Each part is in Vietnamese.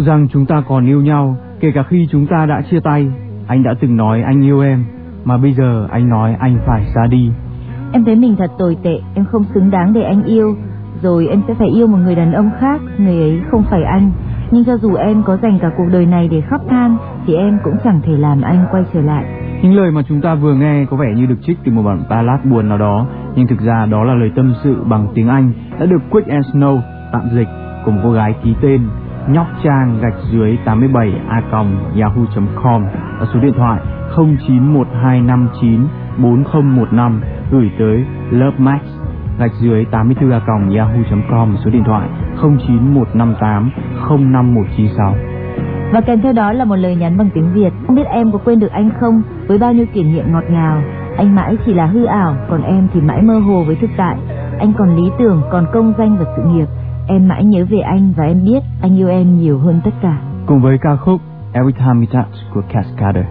Liệu rằng chúng ta còn yêu nhau kể cả khi chúng ta đã chia tay? Anh đã từng nói anh yêu em, mà bây giờ anh nói anh phải xa đi. Em thấy mình thật tồi tệ, em không xứng đáng để anh yêu. Rồi em sẽ phải yêu một người đàn ông khác, người ấy không phải anh. Nhưng cho dù em có dành cả cuộc đời này để khóc than thì em cũng chẳng thể làm anh quay trở lại. Những lời mà chúng ta vừa nghe có vẻ như được trích từ một bản ballad buồn nào đó, nhưng thực ra đó là lời tâm sự bằng tiếng Anh đã được Quick and Snow tạm dịch cùng cô gái ký tên nhóc trang _87a@yahoo.com và số điện thoại 0912594015 gửi tới lovemax_84a@yahoo.com, số điện thoại 0915805196. Và kèm theo đó là một lời nhắn bằng tiếng Việt: không biết em có quên được anh không, với bao nhiêu kỷ niệm ngọt ngào. Anh mãi chỉ là hư ảo, còn em thì mãi mơ hồ với thực tại. Anh còn lý tưởng, còn công danh và sự nghiệp. Em mãi nhớ về anh và em biết anh yêu em nhiều hơn tất cả. Cùng với ca khúc Every Time We Touch của Cascader.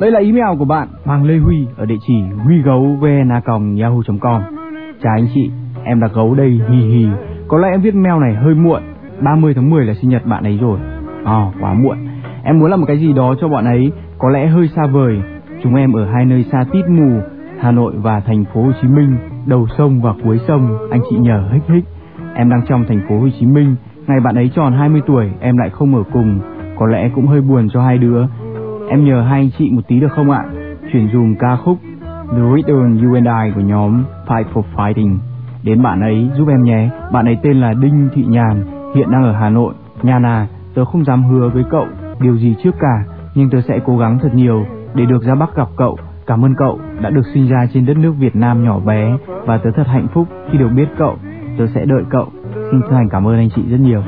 Đây là email của bạn Hoàng Lê Huy ở địa chỉ huygấu@yahoo.com. Chào anh chị, em là Gấu đây, hì hì. Có lẽ em viết mail này hơi muộn, 30 tháng 10 là sinh nhật bạn ấy rồi. Quá muộn. Em muốn làm một cái gì đó cho bọn ấy, có lẽ hơi xa vời. Chúng em ở hai nơi xa tít mù, Hà Nội và thành phố Hồ Chí Minh, đầu sông và cuối sông, anh chị nhờ hích hích. Em đang trong thành phố Hồ Chí Minh, ngày bạn ấy tròn 20 tuổi, em lại không ở cùng. Có lẽ cũng hơi buồn cho hai đứa. Em nhờ hai anh chị một tí được không ạ? Chuyển dùm ca khúc The Return You and I của nhóm Fight for Fighting đến bạn ấy giúp em nhé. Bạn ấy tên là Đinh Thị Nhàn, hiện đang ở Hà Nội, nhà nà, tớ không dám hứa với cậu điều gì trước cả, nhưng tớ sẽ cố gắng thật nhiều để được ra Bắc gặp cậu. Cảm ơn cậu đã được sinh ra trên đất nước Việt Nam nhỏ bé và tớ thật hạnh phúc khi được biết cậu. Tớ sẽ đợi cậu. Xin chân thành cảm ơn anh chị rất nhiều.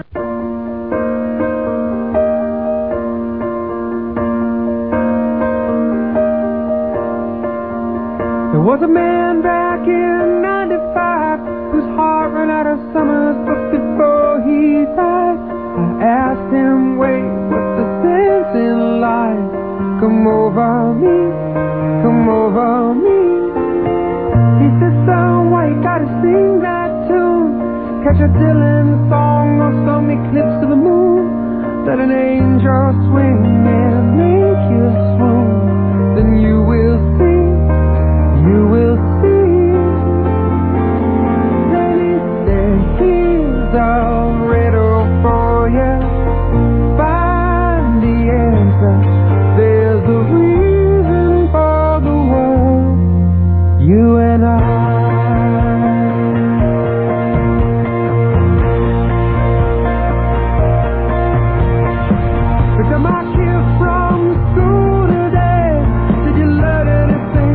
There was a man back in 95 whose heart ran out of summers but before he died I asked him, wait, what's the sense in life? Come over me, come over me. He said, son, why you gotta sing that tune? Catch a Dylan song or some eclipse of the moon. Let an angel swing and make you swoon. Then you will see. You will see. Then he said, here's a riddle for you. Find the answer. There's a reason for the world. You and I. Picked up my kids from school today. Did you learn anything?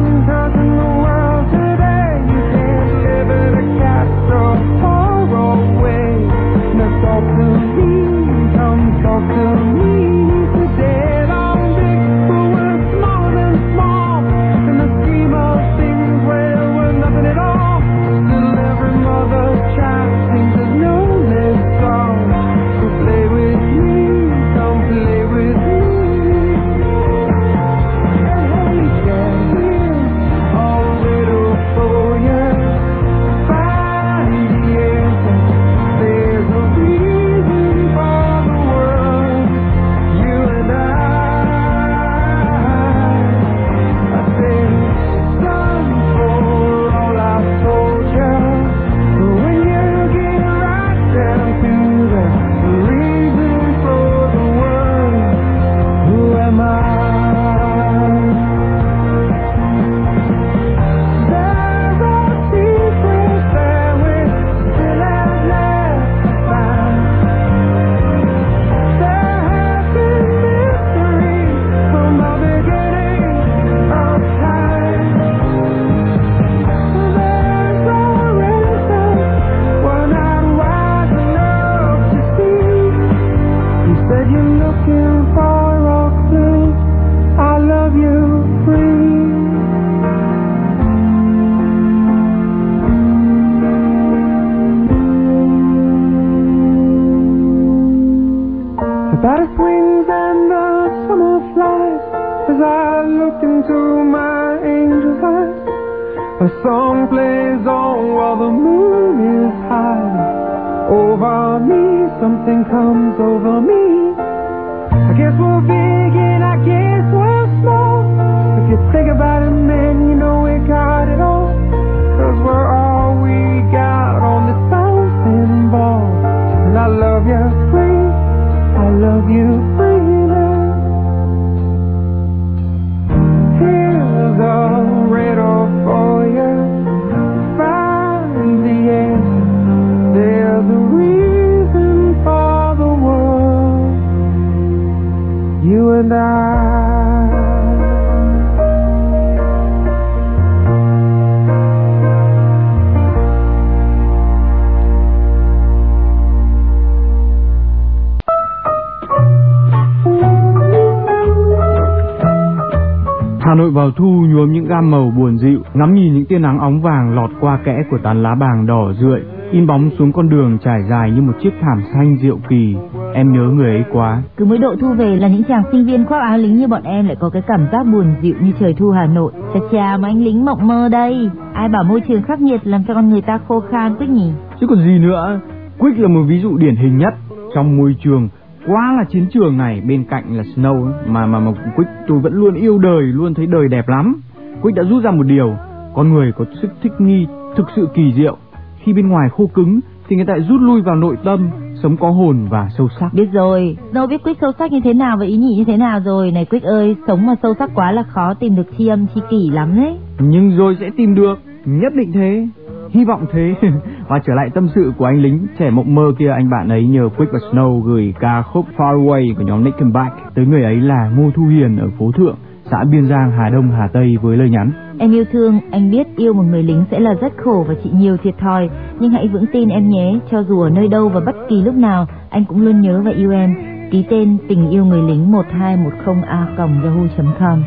Hà Nội vào thu nhuốm những gam màu buồn dịu, ngắm nhìn những tia nắng óng vàng lọt qua kẽ của tán lá bàng đỏ rượi, in bóng xuống con đường trải dài như một chiếc thảm xanh diệu kỳ. Em nhớ người ấy quá. Cứ mỗi độ thu về là những chàng sinh viên khoác áo lính như bọn em lại có cái cảm giác buồn dịu như trời thu Hà Nội. Chà chà, mà anh lính mộng mơ đây. Ai bảo môi trường khắc nghiệt làm cho con người ta khô khan Quýt nhỉ? Chứ còn gì nữa. Quýt là một ví dụ điển hình nhất. Trong môi trường quá là chiến trường này, bên cạnh là Snow ấy. Mà Quýt tôi vẫn luôn yêu đời, luôn thấy đời đẹp lắm. Quýt đã rút ra một điều, con người có sức thích nghi thực sự kỳ diệu. Khi bên ngoài khô cứng thì người ta rút lui vào nội tâm, sống có hồn và sâu sắc. Biết rồi, Snow biết Quýt sâu sắc như thế nào và ý nhị như thế nào rồi. Này Quýt ơi, sống mà sâu sắc quá là khó tìm được tri âm tri kỷ lắm đấy. Nhưng rồi sẽ tìm được, nhất định thế. Hy vọng thế. Và trở lại tâm sự của anh lính trẻ mộng mơ kia, anh bạn ấy nhờ Quick và Snow gửi ca khúc Far Away của nhóm Nickelback tới người ấy là Ngô Thu Hiền ở phố Thượng, xã Biên Giang, Hà Đông, Hà Tây với lời nhắn: Em yêu thương, anh biết yêu một người lính sẽ là rất khổ và chị nhiều thiệt thòi, nhưng hãy vững tin em nhé, cho dù ở nơi đâu và bất kỳ lúc nào, anh cũng luôn nhớ và yêu em. Ký tên tình yêu người lính 1210a@yahoo.com.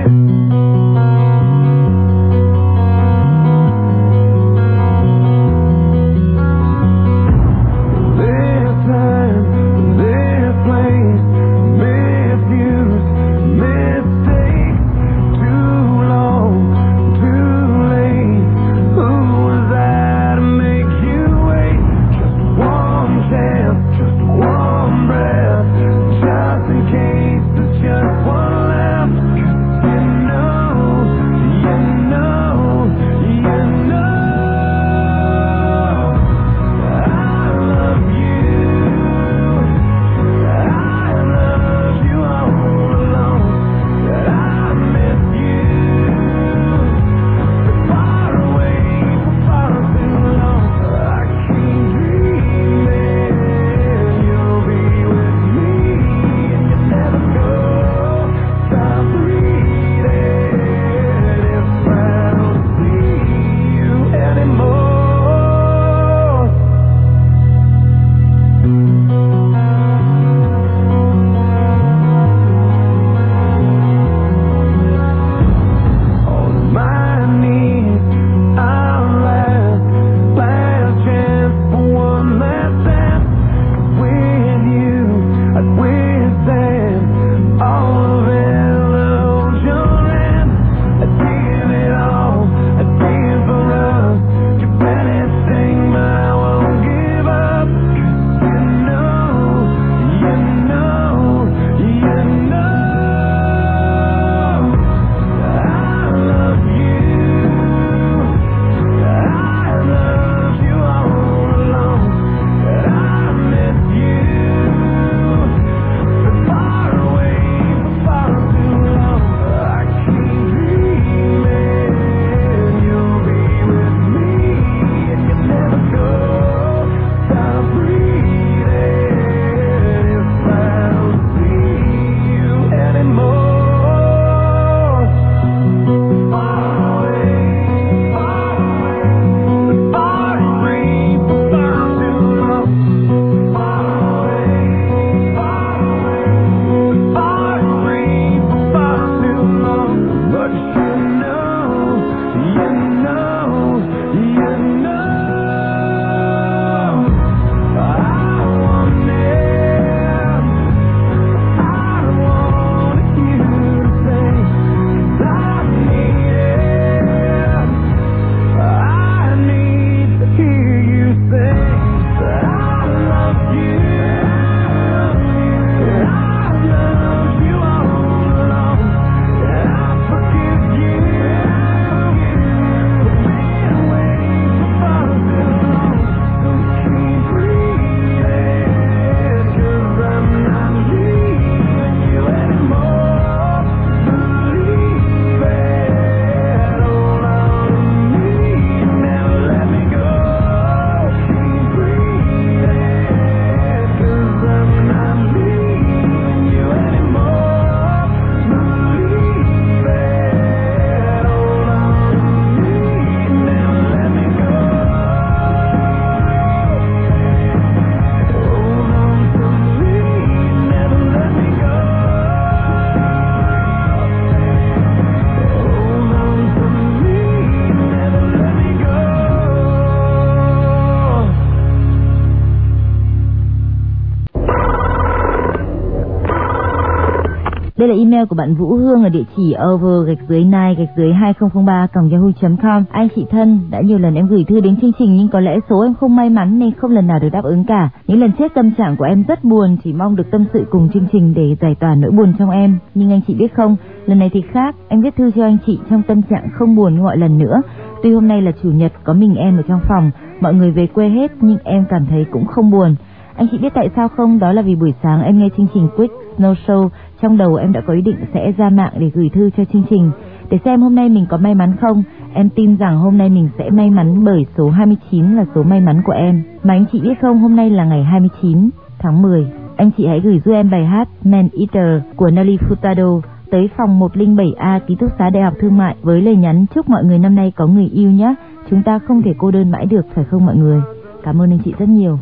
Đây là email của bạn Vũ Hương ở địa chỉ over_nai_2003@yahoo.com. Anh chị thân, đã nhiều lần em gửi thư đến chương trình nhưng có lẽ số em không may mắn nên không lần nào được đáp ứng cả. Những lần trước tâm trạng của em rất buồn, chỉ mong được tâm sự cùng chương trình để giải tỏa nỗi buồn trong em. Nhưng anh chị biết không, lần này thì khác, em viết thư cho anh chị trong tâm trạng không buồn như mọi lần nữa. Tuy hôm nay là chủ nhật, có mình em ở trong phòng, mọi người về quê hết nhưng em cảm thấy cũng không buồn. Anh chị biết tại sao không? Đó là vì buổi sáng em nghe chương trình Quick Snow Show, trong đầu em đã có ý định sẽ ra mạng để gửi thư cho chương trình. để xem hôm nay mình có may mắn không. Em tin rằng hôm nay mình sẽ may mắn bởi số 29 là số may mắn của em. Mà anh chị biết không, hôm nay là ngày 29 tháng 10. Anh chị hãy gửi giúp em bài hát Man Eater của Nelly Furtado tới phòng 107A ký túc xá Đại học Thương mại với lời nhắn chúc mọi người năm nay có người yêu nhé. Chúng ta không thể cô đơn mãi được, phải không mọi người? Cảm ơn anh chị rất nhiều.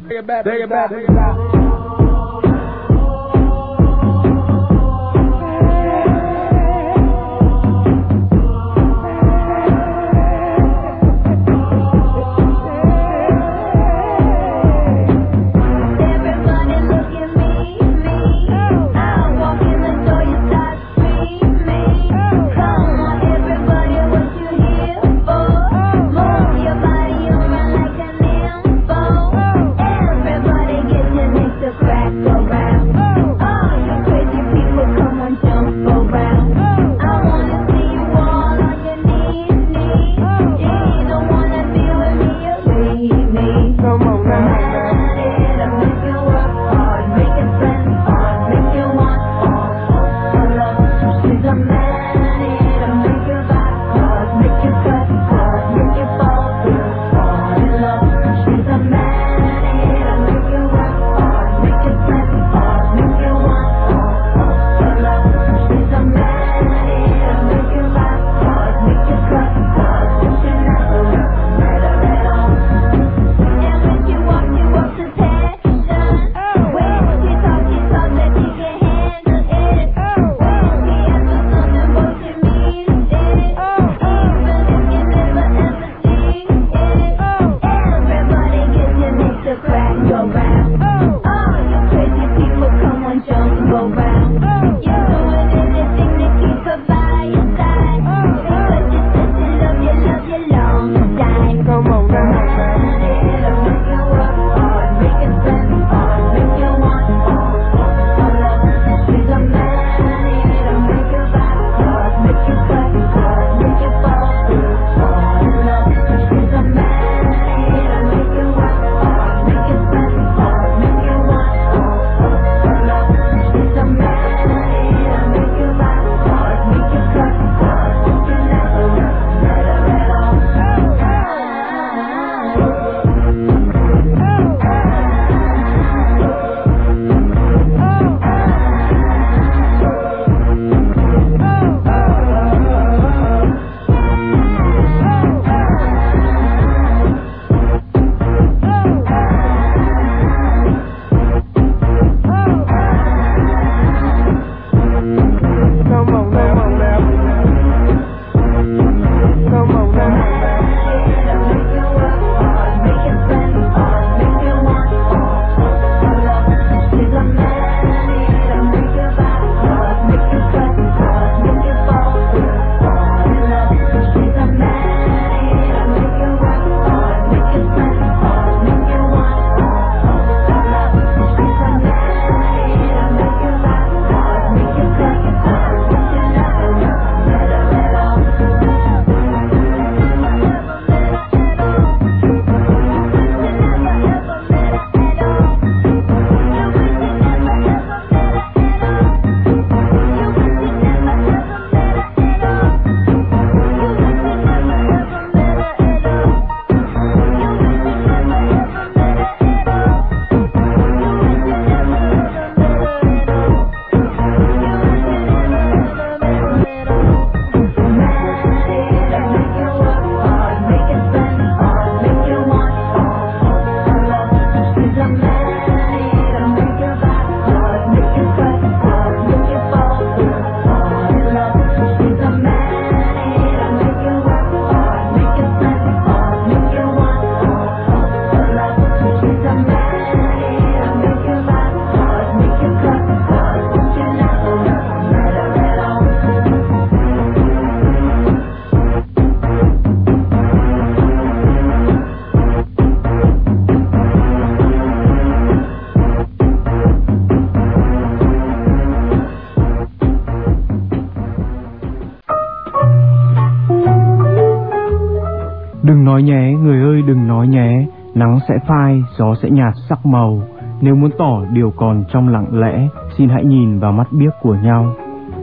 Nói nhé, người ơi đừng nói nhé, nắng sẽ phai, gió sẽ nhạt sắc màu. Nếu muốn tỏ điều còn trong lặng lẽ, xin hãy nhìn vào mắt biếc của nhau.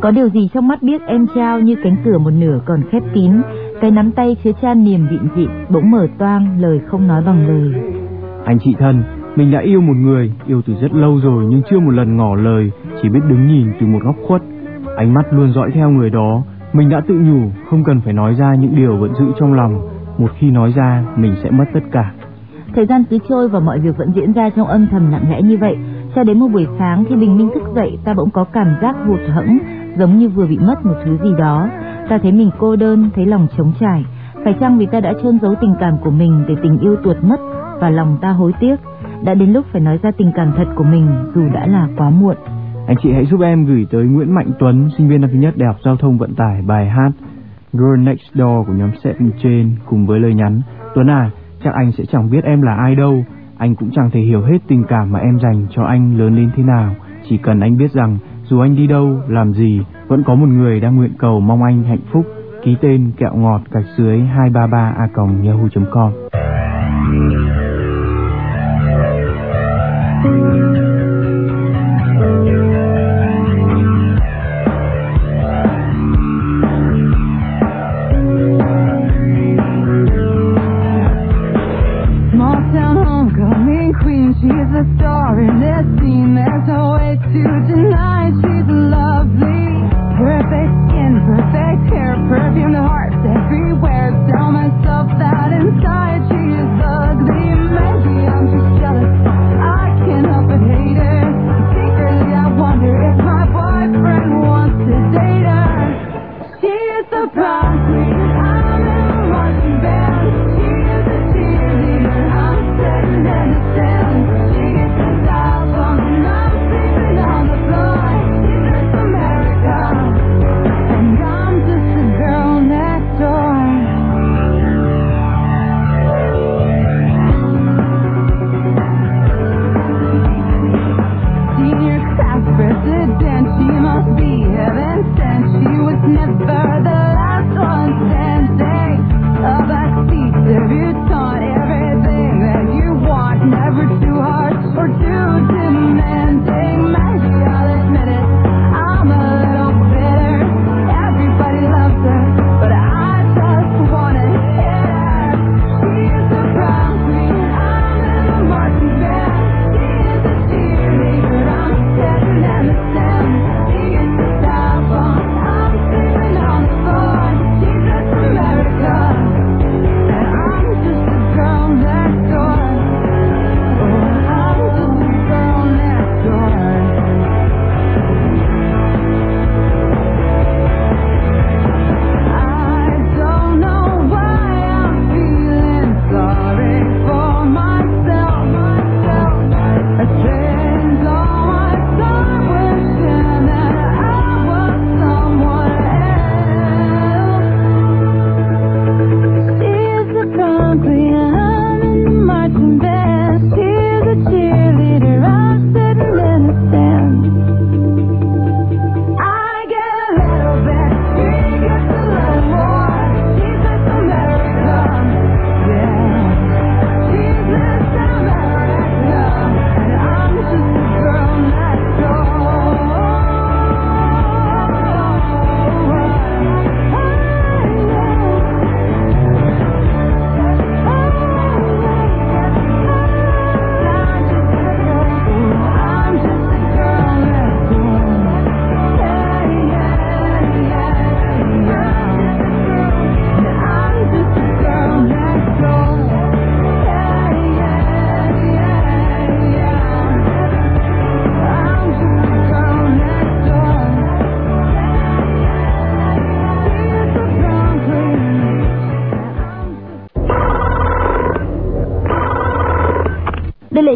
Có điều gì trong mắt biết em trao như cánh cửa một nửa còn khép kín, cái nắm tay chứa chan niềm vịn dịn bỗng mở toang, lời không nói bằng lời. Anh chị thân, mình đã yêu một người, yêu từ rất lâu rồi nhưng chưa một lần ngỏ lời, chỉ biết đứng nhìn từ một góc khuất. Ánh mắt luôn dõi theo người đó, mình đã tự nhủ không cần phải nói ra những điều vẫn giữ trong lòng, một khi nói ra mình sẽ mất tất cả. Thời gian cứ trôi và mọi việc vẫn diễn ra trong âm thầm lặng lẽ như vậy, cho đến một buổi sáng khi bình minh thức dậy, ta bỗng có cảm giác hụt hẫng, giống như vừa bị mất một thứ gì đó. Ta thấy mình cô đơn, thấy lòng trống trải. Phải chăng vì ta đã chôn giấu tình cảm của mình để tình yêu tuột mất và lòng ta hối tiếc? Đã đến lúc phải nói ra tình cảm thật của mình dù đã là quá muộn. Anh chị hãy giúp em gửi tới Nguyễn Mạnh Tuấn, sinh viên năm thứ nhất Đại học Giao thông Vận tải, bài hát Girl Next Door của nhóm Seven Chain cùng với lời nhắn: Tuấn à, chắc anh sẽ chẳng biết em là ai đâu, anh cũng chẳng thể hiểu hết tình cảm mà em dành cho anh lớn lên thế nào. Chỉ cần anh biết rằng dù anh đi đâu, làm gì, vẫn có một người đang nguyện cầu mong anh hạnh phúc. Ký tên kẹo ngọt _ 233a@yahoo.com.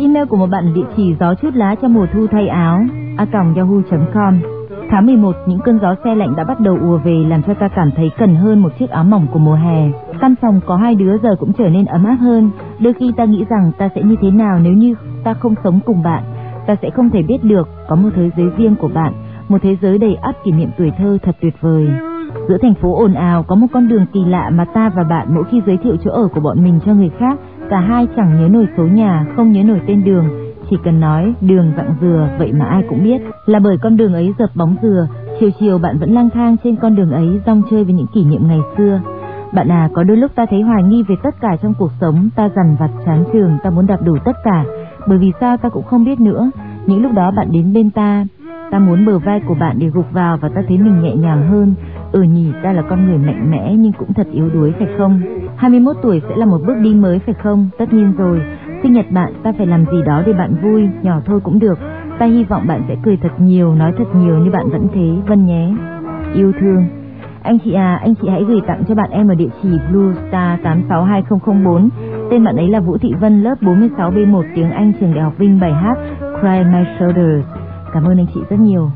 Email của một bạn, địa chỉ gió chút lá cho mùa thu thay áo @yahoo.com. Tháng 11, những cơn gió se lạnh đã bắt đầu ùa về, làm cho ta cảm thấy cần hơn một chiếc áo mỏng của mùa hè. Căn phòng có hai đứa giờ cũng trở nên ấm áp hơn. Đôi khi ta nghĩ rằng ta sẽ như thế nào nếu như ta không sống cùng bạn. Ta sẽ không thể biết được có một thế giới riêng của bạn, một thế giới đầy ắp kỷ niệm tuổi thơ thật tuyệt vời. Giữa thành phố ồn ào có một con đường kỳ lạ mà ta và bạn mỗi khi giới thiệu chỗ ở của bọn mình cho người khác, cả hai chẳng nhớ nổi số nhà, không nhớ nổi tên đường, chỉ cần nói đường Dặng Dừa vậy mà ai cũng biết. Là bởi con đường ấy dợp bóng dừa, Chiều chiều bạn vẫn lang thang trên con đường ấy, rong chơi với những kỷ niệm ngày xưa. Bạn à, có đôi lúc ta thấy hoài nghi về tất cả trong cuộc sống, ta dằn vặt chán chường, ta muốn đạp đủ tất cả. Bởi vì sao ta cũng không biết nữa. Những lúc đó bạn đến bên ta, ta muốn bờ vai của bạn để gục vào và ta thấy mình nhẹ nhàng hơn. Nhỉ, ta là con người mạnh mẽ nhưng cũng thật yếu đuối phải không? 21 tuổi sẽ là một bước đi mới phải không? Tất nhiên rồi. Sinh nhật bạn, ta phải làm gì đó để bạn vui, nhỏ thôi cũng được. Ta hy vọng bạn sẽ cười thật nhiều, nói thật nhiều như bạn vẫn thế, Vân nhé. Yêu thương. Anh chị à, anh chị hãy gửi tặng cho bạn em ở địa chỉ Blue Star 862004. Tên bạn ấy là Vũ Thị Vân, lớp 46B1 tiếng Anh, trường Đại học Vinh, bài hát Cry My Shoulders. Cảm ơn anh chị rất nhiều.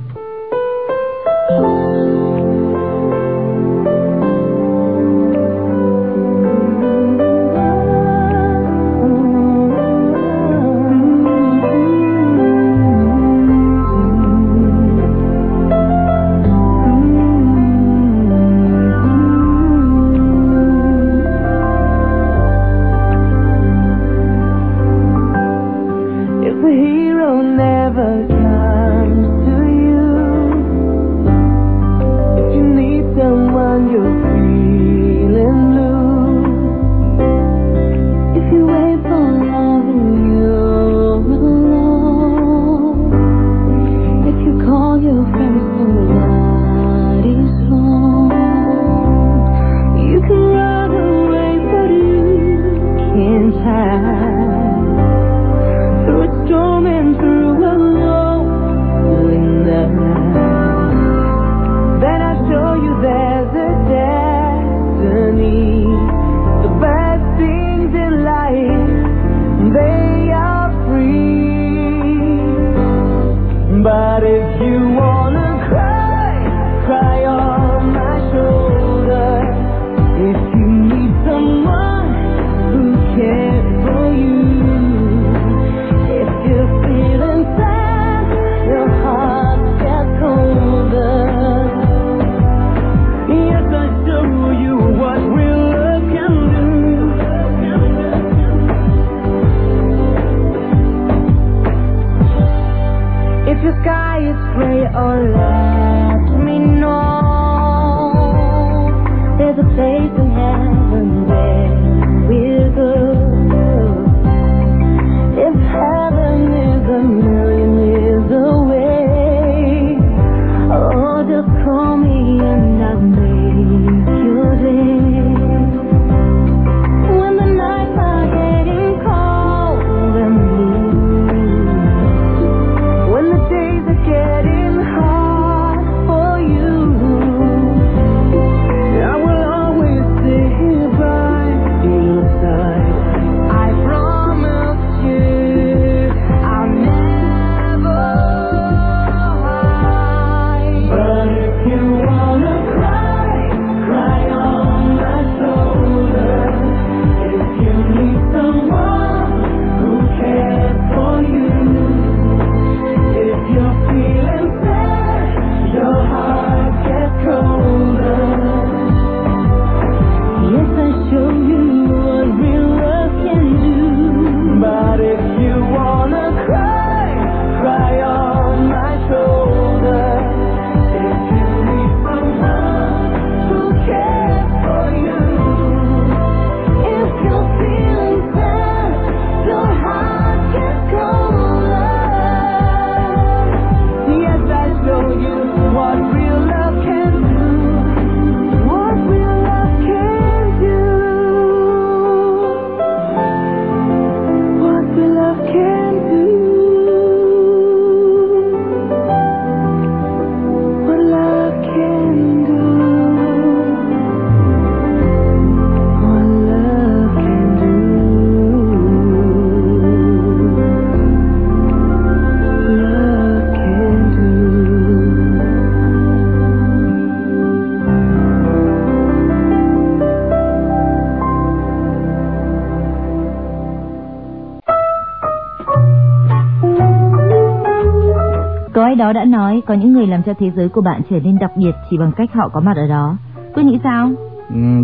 Đó đã nói có những người làm cho thế giới của bạn trở nên đặc biệt chỉ bằng cách họ có mặt ở đó. Tôi nghĩ sao?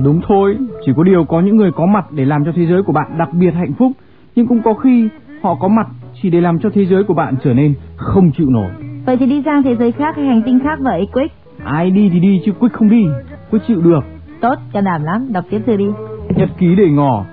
Đúng thôi, chỉ có điều có những người có mặt để làm cho thế giới của bạn đặc biệt hạnh phúc, nhưng cũng có khi họ có mặt chỉ để làm cho thế giới của bạn trở nên không chịu nổi. Vậy thì đi sang thế giới khác hay hành tinh khác vậy, Quick? Ai đi thì đi chứ Quyết không đi, Quyết chịu được. Tốt, can đảm lắm, đọc tiếp thư đi. Nhật ký để ngỏ.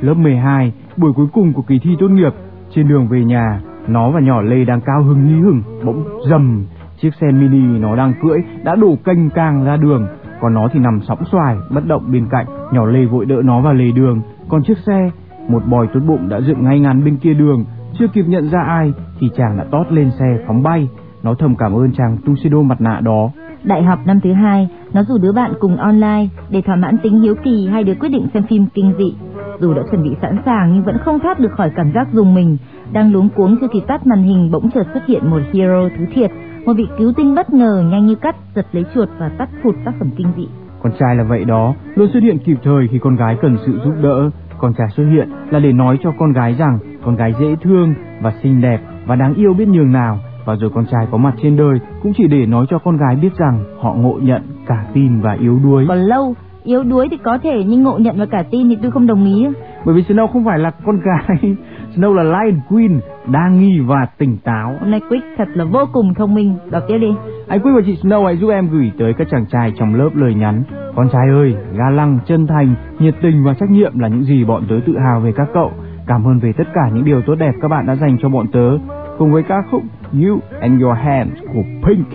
Lớp 12, buổi cuối cùng của kỳ thi tốt nghiệp. Trên đường về nhà, nó và nhỏ Lê đang cao hứng hí hửng, bỗng dầm, chiếc xe mini nó đang cưỡi đã đổ canh càng ra đường, còn nó thì nằm sõng xoài bất động bên cạnh. Nhỏ Lê vội đỡ nó vào lề đường, còn chiếc xe, một bòi tốt bụng đã dựng ngay ngắn bên kia đường. Chưa kịp nhận ra ai thì chàng đã tót lên xe phóng bay. Nó thầm cảm ơn chàng Tuxedo mặt nạ đó. Đại học năm thứ hai, nó rủ đứa bạn cùng online. Để thỏa mãn tính hiếu kỳ, hai đứa quyết định xem phim kinh dị. Dù đã chuẩn bị sẵn sàng nhưng vẫn không thoát được khỏi cảm giác rùng mình. Đang luống cuống chưa kịp tắt màn hình, bỗng chợt xuất hiện một hero thứ thiệt, một vị cứu tinh bất ngờ nhanh như cắt, giật lấy chuột và tắt phụt tác phẩm kinh dị. Con trai là vậy đó, luôn xuất hiện kịp thời khi con gái cần sự giúp đỡ. Con trai xuất hiện là để nói cho con gái rằng con gái dễ thương và xinh đẹp và đáng yêu biết nhường nào. Và rồi con trai có mặt trên đời cũng chỉ để nói cho con gái biết rằng họ ngộ nhận, cả tin và yếu đuối. Còn lâu, yếu đuối thì có thể nhưng ngộ nhận và cả tin thì tôi không đồng ý. Bởi vì Snow không phải là con gái, Snow là Lion Queen, đa nghi và tỉnh táo. Hôm nay Quick thật là vô cùng thông minh, đọc tiếp đi. Anh Quick và chị Snow hãy giúp em gửi tới các chàng trai trong lớp lời nhắn. Con trai ơi, ga lăng, chân thành, nhiệt tình và trách nhiệm là những gì bọn tớ tự hào về các cậu. Cảm ơn về tất cả những điều tốt đẹp các bạn đã dành cho bọn tớ. Cùng với ca khúc You and Your Hands của Pink.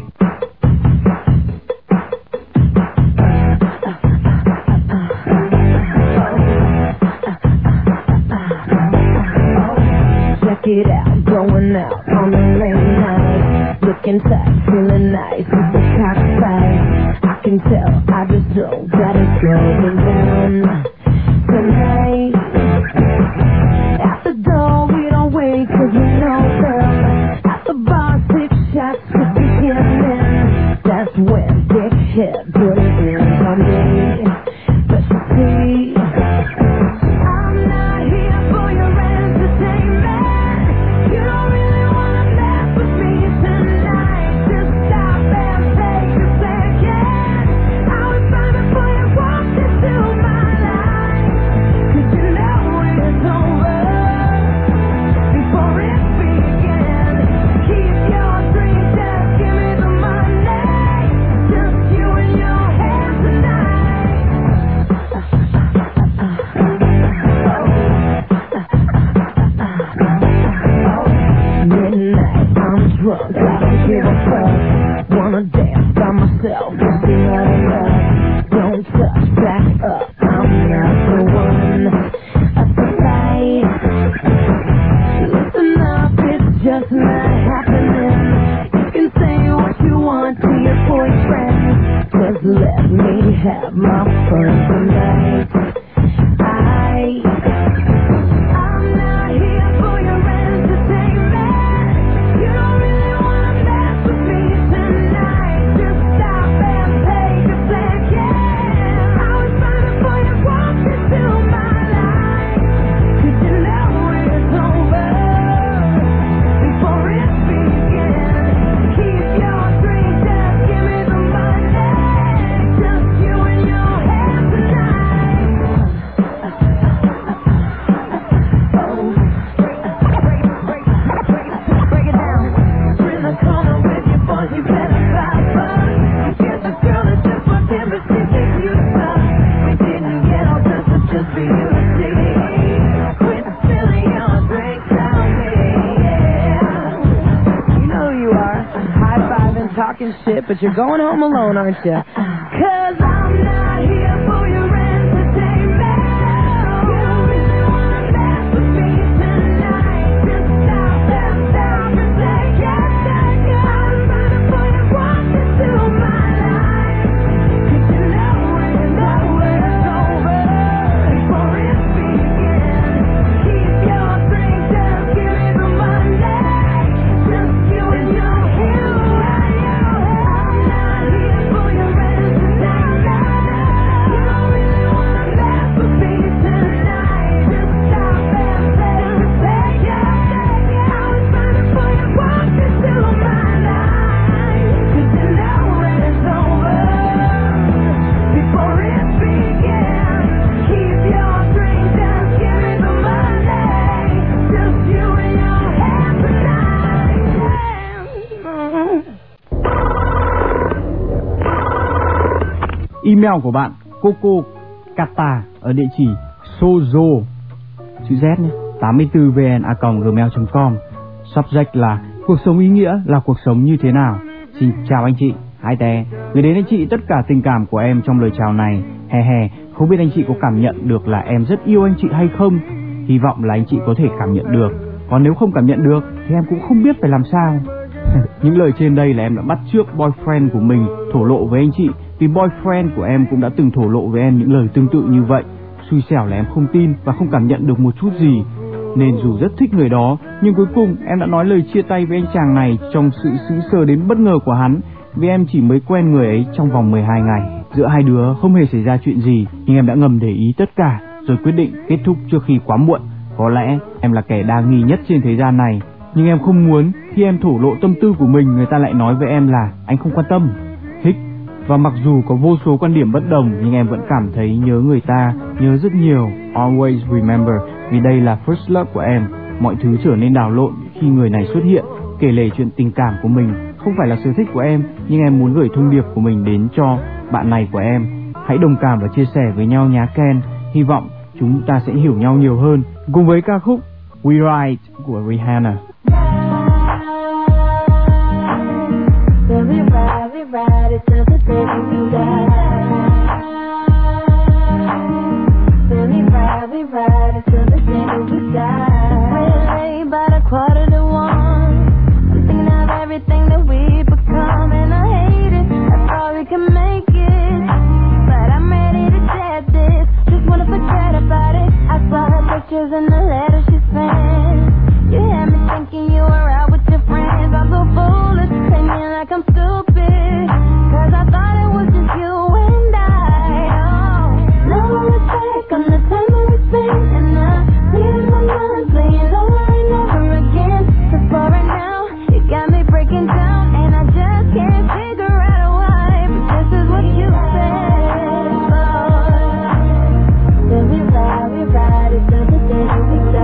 Check it out, going out on a late night. Looking tight, feeling nice with the cockfight. I can tell, I just know that it's going down tonight. At the door, we don't wait 'cause we know them. At the bar, 6 shots could be given. That's when dickhead put it in on me. But you see, but you're going home alone, aren't you? Cause I'm not here for your entertainment. You don't really wanna mess with me tonight. Just stop and take it back. I'm trying to put a watch into my life. Cause you know it's over before it begins. Keep your drink, just give me the money. Just you and your hands. I'm not here for your email của bạn coco@địa chỉ sozo chữ z nhé 84vn@gmail.com. Subject là cuộc sống ý nghĩa là cuộc sống như thế nào. Xin chào anh chị, hai té gửi đến anh chị tất cả tình cảm của em trong lời chào này. Không biết anh chị có cảm nhận được là em rất yêu anh chị hay không? Hy vọng là anh chị có thể cảm nhận được. Còn nếu không cảm nhận được thì em cũng không biết phải làm sao. Những lời trên đây là em đã bắt chước boyfriend của mình thổ lộ với anh chị, vì boyfriend của em cũng đã từng thổ lộ với em những lời tương tự như vậy. Xui xẻo là em không tin và không cảm nhận được một chút gì, nên dù rất thích người đó nhưng cuối cùng em đã nói lời chia tay với anh chàng này trong sự sững sờ đến bất ngờ của hắn, vì em chỉ mới quen người ấy trong vòng 12 ngày. Giữa hai đứa không hề xảy ra chuyện gì, nhưng em đã ngầm để ý tất cả rồi quyết định kết thúc trước khi quá muộn. Có lẽ em là kẻ đa nghi nhất trên thế gian này, nhưng em không muốn khi em thổ lộ tâm tư của mình người ta lại nói với em là anh không quan tâm. Và mặc dù có vô số quan điểm bất đồng nhưng em vẫn cảm thấy nhớ người ta, nhớ rất nhiều. Always remember, vì đây là first love của em. Mọi thứ trở nên đảo lộn khi người này xuất hiện, kể lể chuyện tình cảm của mình. Không phải là sở thích của em, nhưng em muốn gửi thông điệp của mình đến cho bạn này của em. Hãy đồng cảm và chia sẻ với nhau nhá Ken. Hy vọng chúng ta sẽ hiểu nhau nhiều hơn. Cùng với ca khúc We Ride của Rihanna. It's just a thing you got. Then we ride until the day we die. We're late by the 1:45. I'm thinking of everything that we've become, and I hate it. I thought we could make it, but I'm ready to shed this. Just wanna forget about it. I saw her pictures and the letters she sent. You had me thinking you were out with your friends. I'm so foolish, thinking like I'm stupid. I thought it was just you and I. Oh. Now I'm back on the time I was spent, and I'm leaving my mind playing over and over again. Cause for right now, you got me breaking down, and I just can't figure out why. But this is what you said, oh. Then we ride, it's just a day we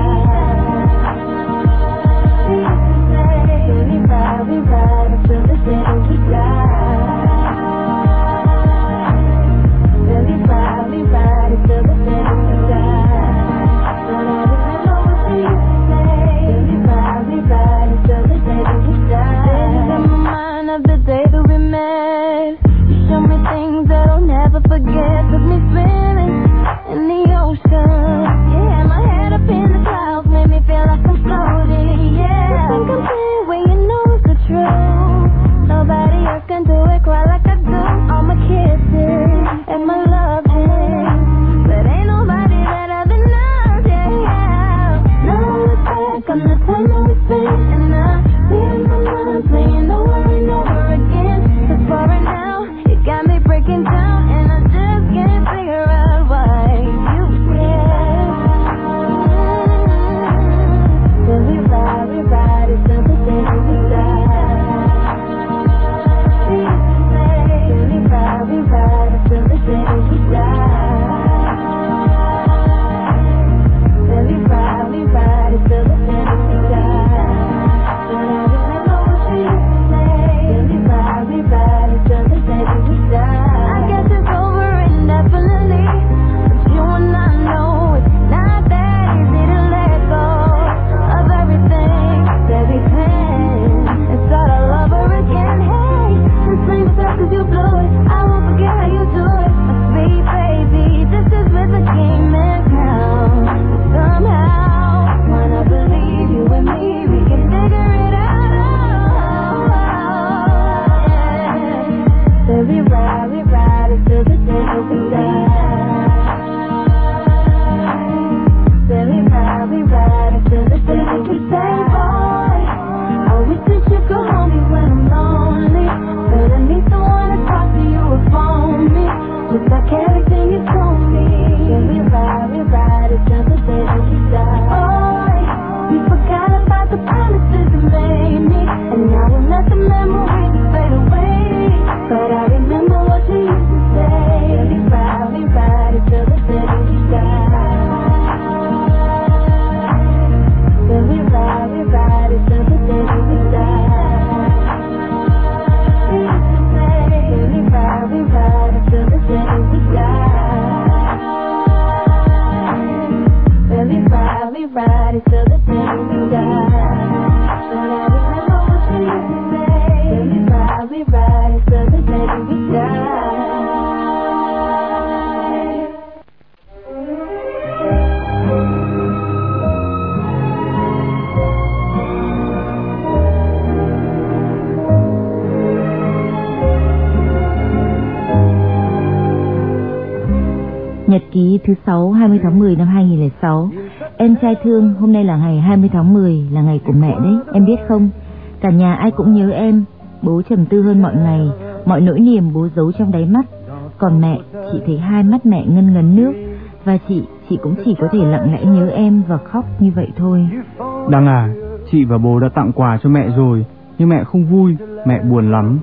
we ride until the day we die. But I remember what you used to say. Till we ride until the day we die. Nhật ký thứ 6, 20 tháng 10 năm 2006. Em trai thương, hôm nay là ngày 20 tháng 10, là ngày của mẹ đấy, em biết không? Cả nhà ai cũng nhớ em, bố trầm tư hơn mọi ngày, mọi nỗi niềm bố giấu trong đáy mắt. Còn mẹ, chị thấy hai mắt mẹ ngân ngấn nước, và chị cũng chỉ có thể lặng lẽ nhớ em và khóc như vậy thôi. Đăng à, chị và bố đã tặng quà cho mẹ rồi, nhưng mẹ không vui, mẹ buồn lắm.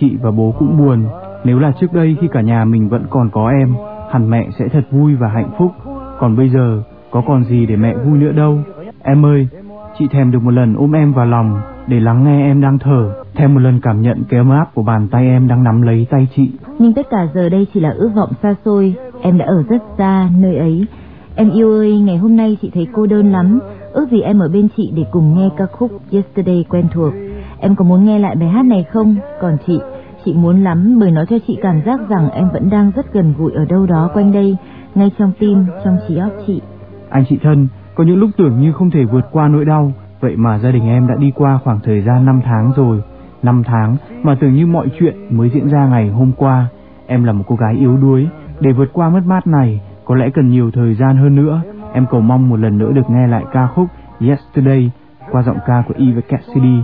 Chị và bố cũng buồn, nếu là trước đây khi cả nhà mình vẫn còn có em, hẳn mẹ sẽ thật vui và hạnh phúc, còn bây giờ... có còn gì để mẹ vui nữa đâu. Em ơi, chị thèm được một lần ôm em vào lòng để lắng nghe em đang thở, thèm một lần cảm nhận cái ấm áp của bàn tay em đang nắm lấy tay chị. Nhưng tất cả giờ đây chỉ là ước vọng xa xôi. Em đã ở rất xa nơi ấy. Em yêu ơi, ngày hôm nay chị thấy cô đơn lắm. Ước gì em ở bên chị để cùng nghe ca khúc Yesterday quen thuộc. Em có muốn nghe lại bài hát này không? Còn chị muốn lắm, bởi nó cho chị cảm giác rằng em vẫn đang rất gần gũi ở đâu đó quanh đây, ngay trong tim, trong trí óc chị. Anh chị thân, có những lúc tưởng như không thể vượt qua nỗi đau, vậy mà gia đình em đã đi qua khoảng thời gian 5 tháng rồi. 5 tháng mà tưởng như mọi chuyện mới diễn ra ngày hôm qua. Em là một cô gái yếu đuối, để vượt qua mất mát này có lẽ cần nhiều thời gian hơn nữa. Em cầu mong một lần nữa được nghe lại ca khúc Yesterday qua giọng ca của Eva Cassidy.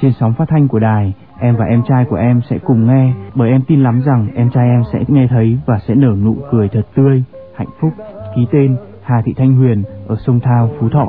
Trên sóng phát thanh của đài, em và em trai của em sẽ cùng nghe, bởi em tin lắm rằng em trai em sẽ nghe thấy và sẽ nở nụ cười thật tươi, hạnh phúc. Ký tên Hà Thị Thanh Huyền, ở Sông Thao, Phú Thọ.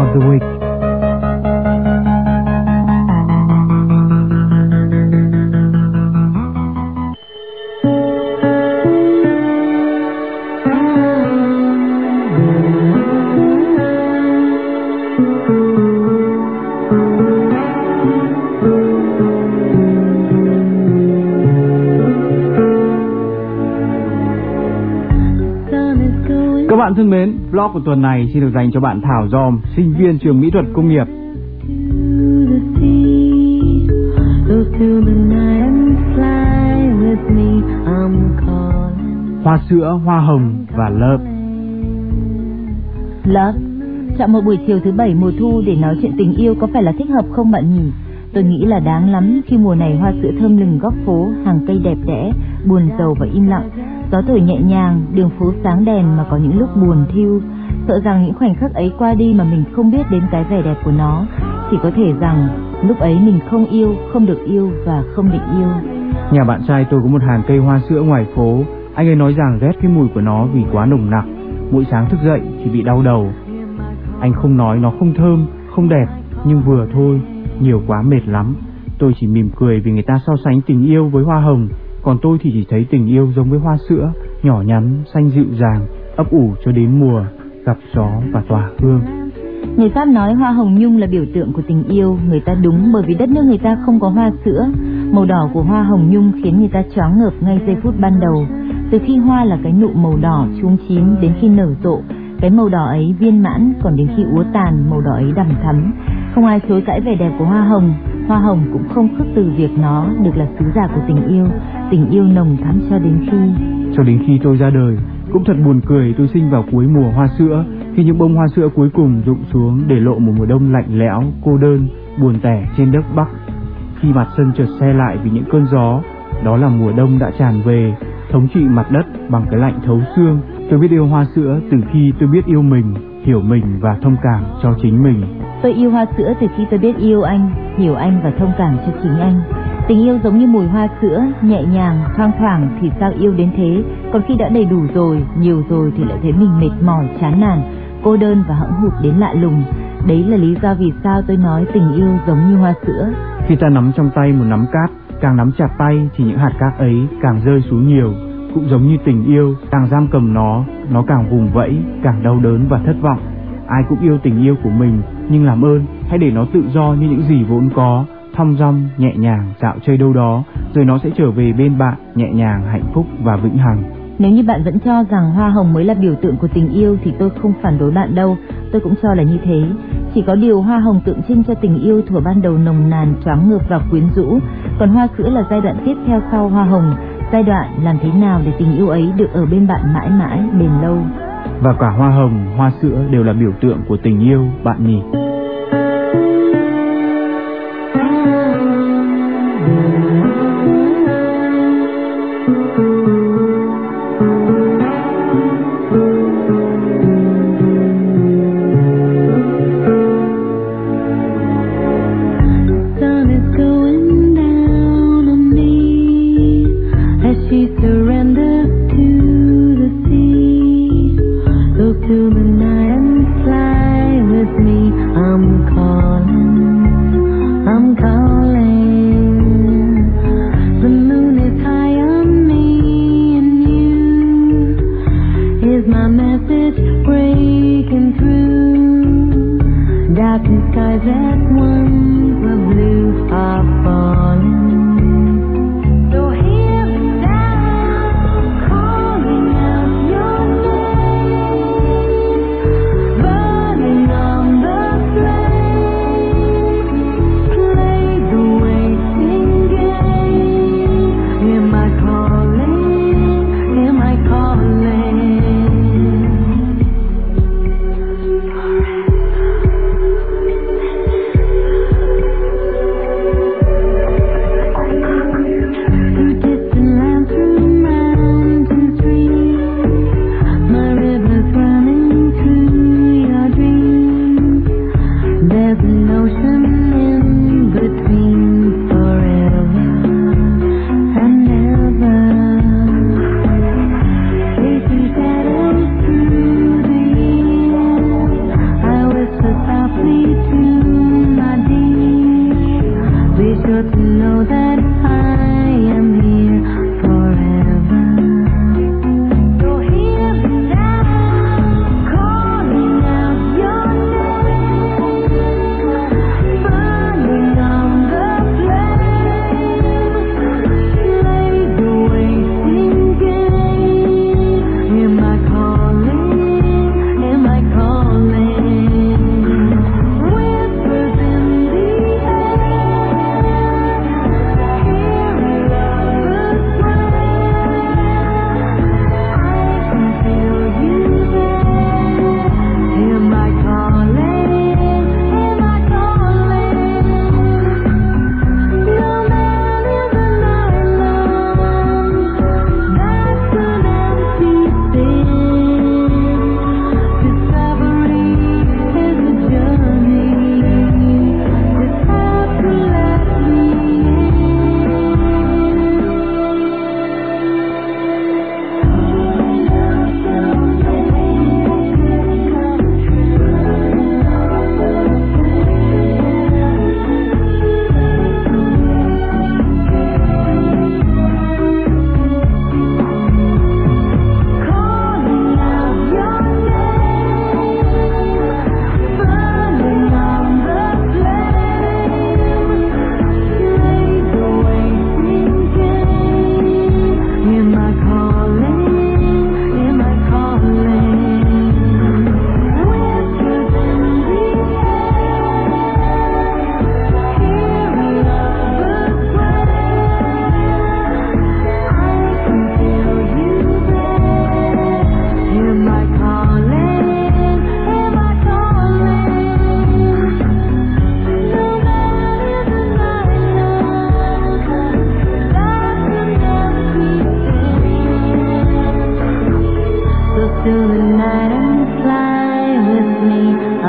of the week. Các bạn thân mến, vlog của tuần này xin được dành cho bạn Thảo Giòm, sinh viên trường mỹ thuật công nghiệp. Hoa sữa, hoa hồng và love. Love, chọn một buổi chiều thứ bảy mùa thu để nói chuyện tình yêu có phải là thích hợp không bạn nhỉ? Tôi nghĩ là đáng lắm khi mùa này hoa sữa thơm lừng góc phố, hàng cây đẹp đẽ, buồn rầu và im lặng. Gió thổi nhẹ nhàng, đường phố sáng đèn mà có những lúc buồn thiu. Sợ rằng những khoảnh khắc ấy qua đi mà mình không biết đến cái vẻ đẹp của nó. Chỉ có thể rằng lúc ấy mình không yêu, không được yêu và không định yêu. Nhà bạn trai tôi có một hàng cây hoa sữa ngoài phố. Anh ấy nói rằng ghét cái mùi của nó vì quá nồng nặc. Mỗi sáng thức dậy thì bị đau đầu. Anh không nói nó không thơm, không đẹp, nhưng vừa thôi, nhiều quá mệt lắm. Tôi chỉ mỉm cười vì người ta so sánh tình yêu với hoa hồng, còn tôi thì chỉ thấy tình yêu giống với hoa sữa, nhỏ nhắn, xanh dịu dàng, ấp ủ cho đến mùa gặp gió và tỏa hương. Người Pháp nói hoa hồng nhung là biểu tượng của tình yêu. Người ta đúng, bởi vì đất nước người ta không có hoa sữa. Màu đỏ của hoa hồng nhung khiến người ta choáng ngợp ngay giây phút ban đầu. Từ khi hoa là cái nụ màu đỏ chuông chín đến khi nở rộ, cái màu đỏ ấy viên mãn, còn đến khi úa tàn, màu đỏ ấy đằm thắm. Không ai chối cãi vẻ đẹp của hoa hồng. Hoa hồng cũng không khước từ việc nó được là sứ giả của tình yêu. Tình yêu nồng thắm cho đến khi tôi ra đời. Cũng thật buồn cười, tôi sinh vào cuối mùa hoa sữa, khi những bông hoa sữa cuối cùng rụng xuống để lộ một mùa đông lạnh lẽo, cô đơn, buồn tẻ trên đất Bắc. Khi mặt sân trượt xe lại vì những cơn gió, đó là mùa đông đã tràn về, thống trị mặt đất bằng cái lạnh thấu xương. Tôi biết yêu hoa sữa từ khi tôi biết yêu mình, hiểu mình và thông cảm cho chính mình. Tôi yêu hoa sữa từ khi tôi biết yêu anh, hiểu anh và thông cảm cho chính anh. Tình yêu giống như mùi hoa sữa, nhẹ nhàng, thoang thoảng thì sao yêu đến thế. Còn khi đã đầy đủ rồi, nhiều rồi thì lại thấy mình mệt mỏi, chán nản, cô đơn và hẫng hụt đến lạ lùng. Đấy là lý do vì sao tôi nói tình yêu giống như hoa sữa. Khi ta nắm trong tay một nắm cát, càng nắm chặt tay thì những hạt cát ấy càng rơi xuống nhiều. Cũng giống như tình yêu, càng giam cầm nó càng vùng vẫy, càng đau đớn và thất vọng. Ai cũng yêu tình yêu của mình, nhưng làm ơn, hãy để nó tự do như những gì vốn có, thong dong, nhẹ nhàng, dạo chơi đâu đó, rồi nó sẽ trở về bên bạn, nhẹ nhàng, hạnh phúc và vĩnh hằng. Nếu như bạn vẫn cho rằng hoa hồng mới là biểu tượng của tình yêu thì tôi không phản đối bạn đâu, tôi cũng cho là như thế. Chỉ có điều hoa hồng tượng trưng cho tình yêu thuở ban đầu nồng nàn, choáng ngợp và quyến rũ, còn hoa sữa là giai đoạn tiếp theo sau hoa hồng, giai đoạn làm thế nào để tình yêu ấy được ở bên bạn mãi mãi, bền lâu. Và cả hoa hồng, hoa sữa đều là biểu tượng của tình yêu, bạn nhỉ?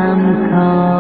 khát.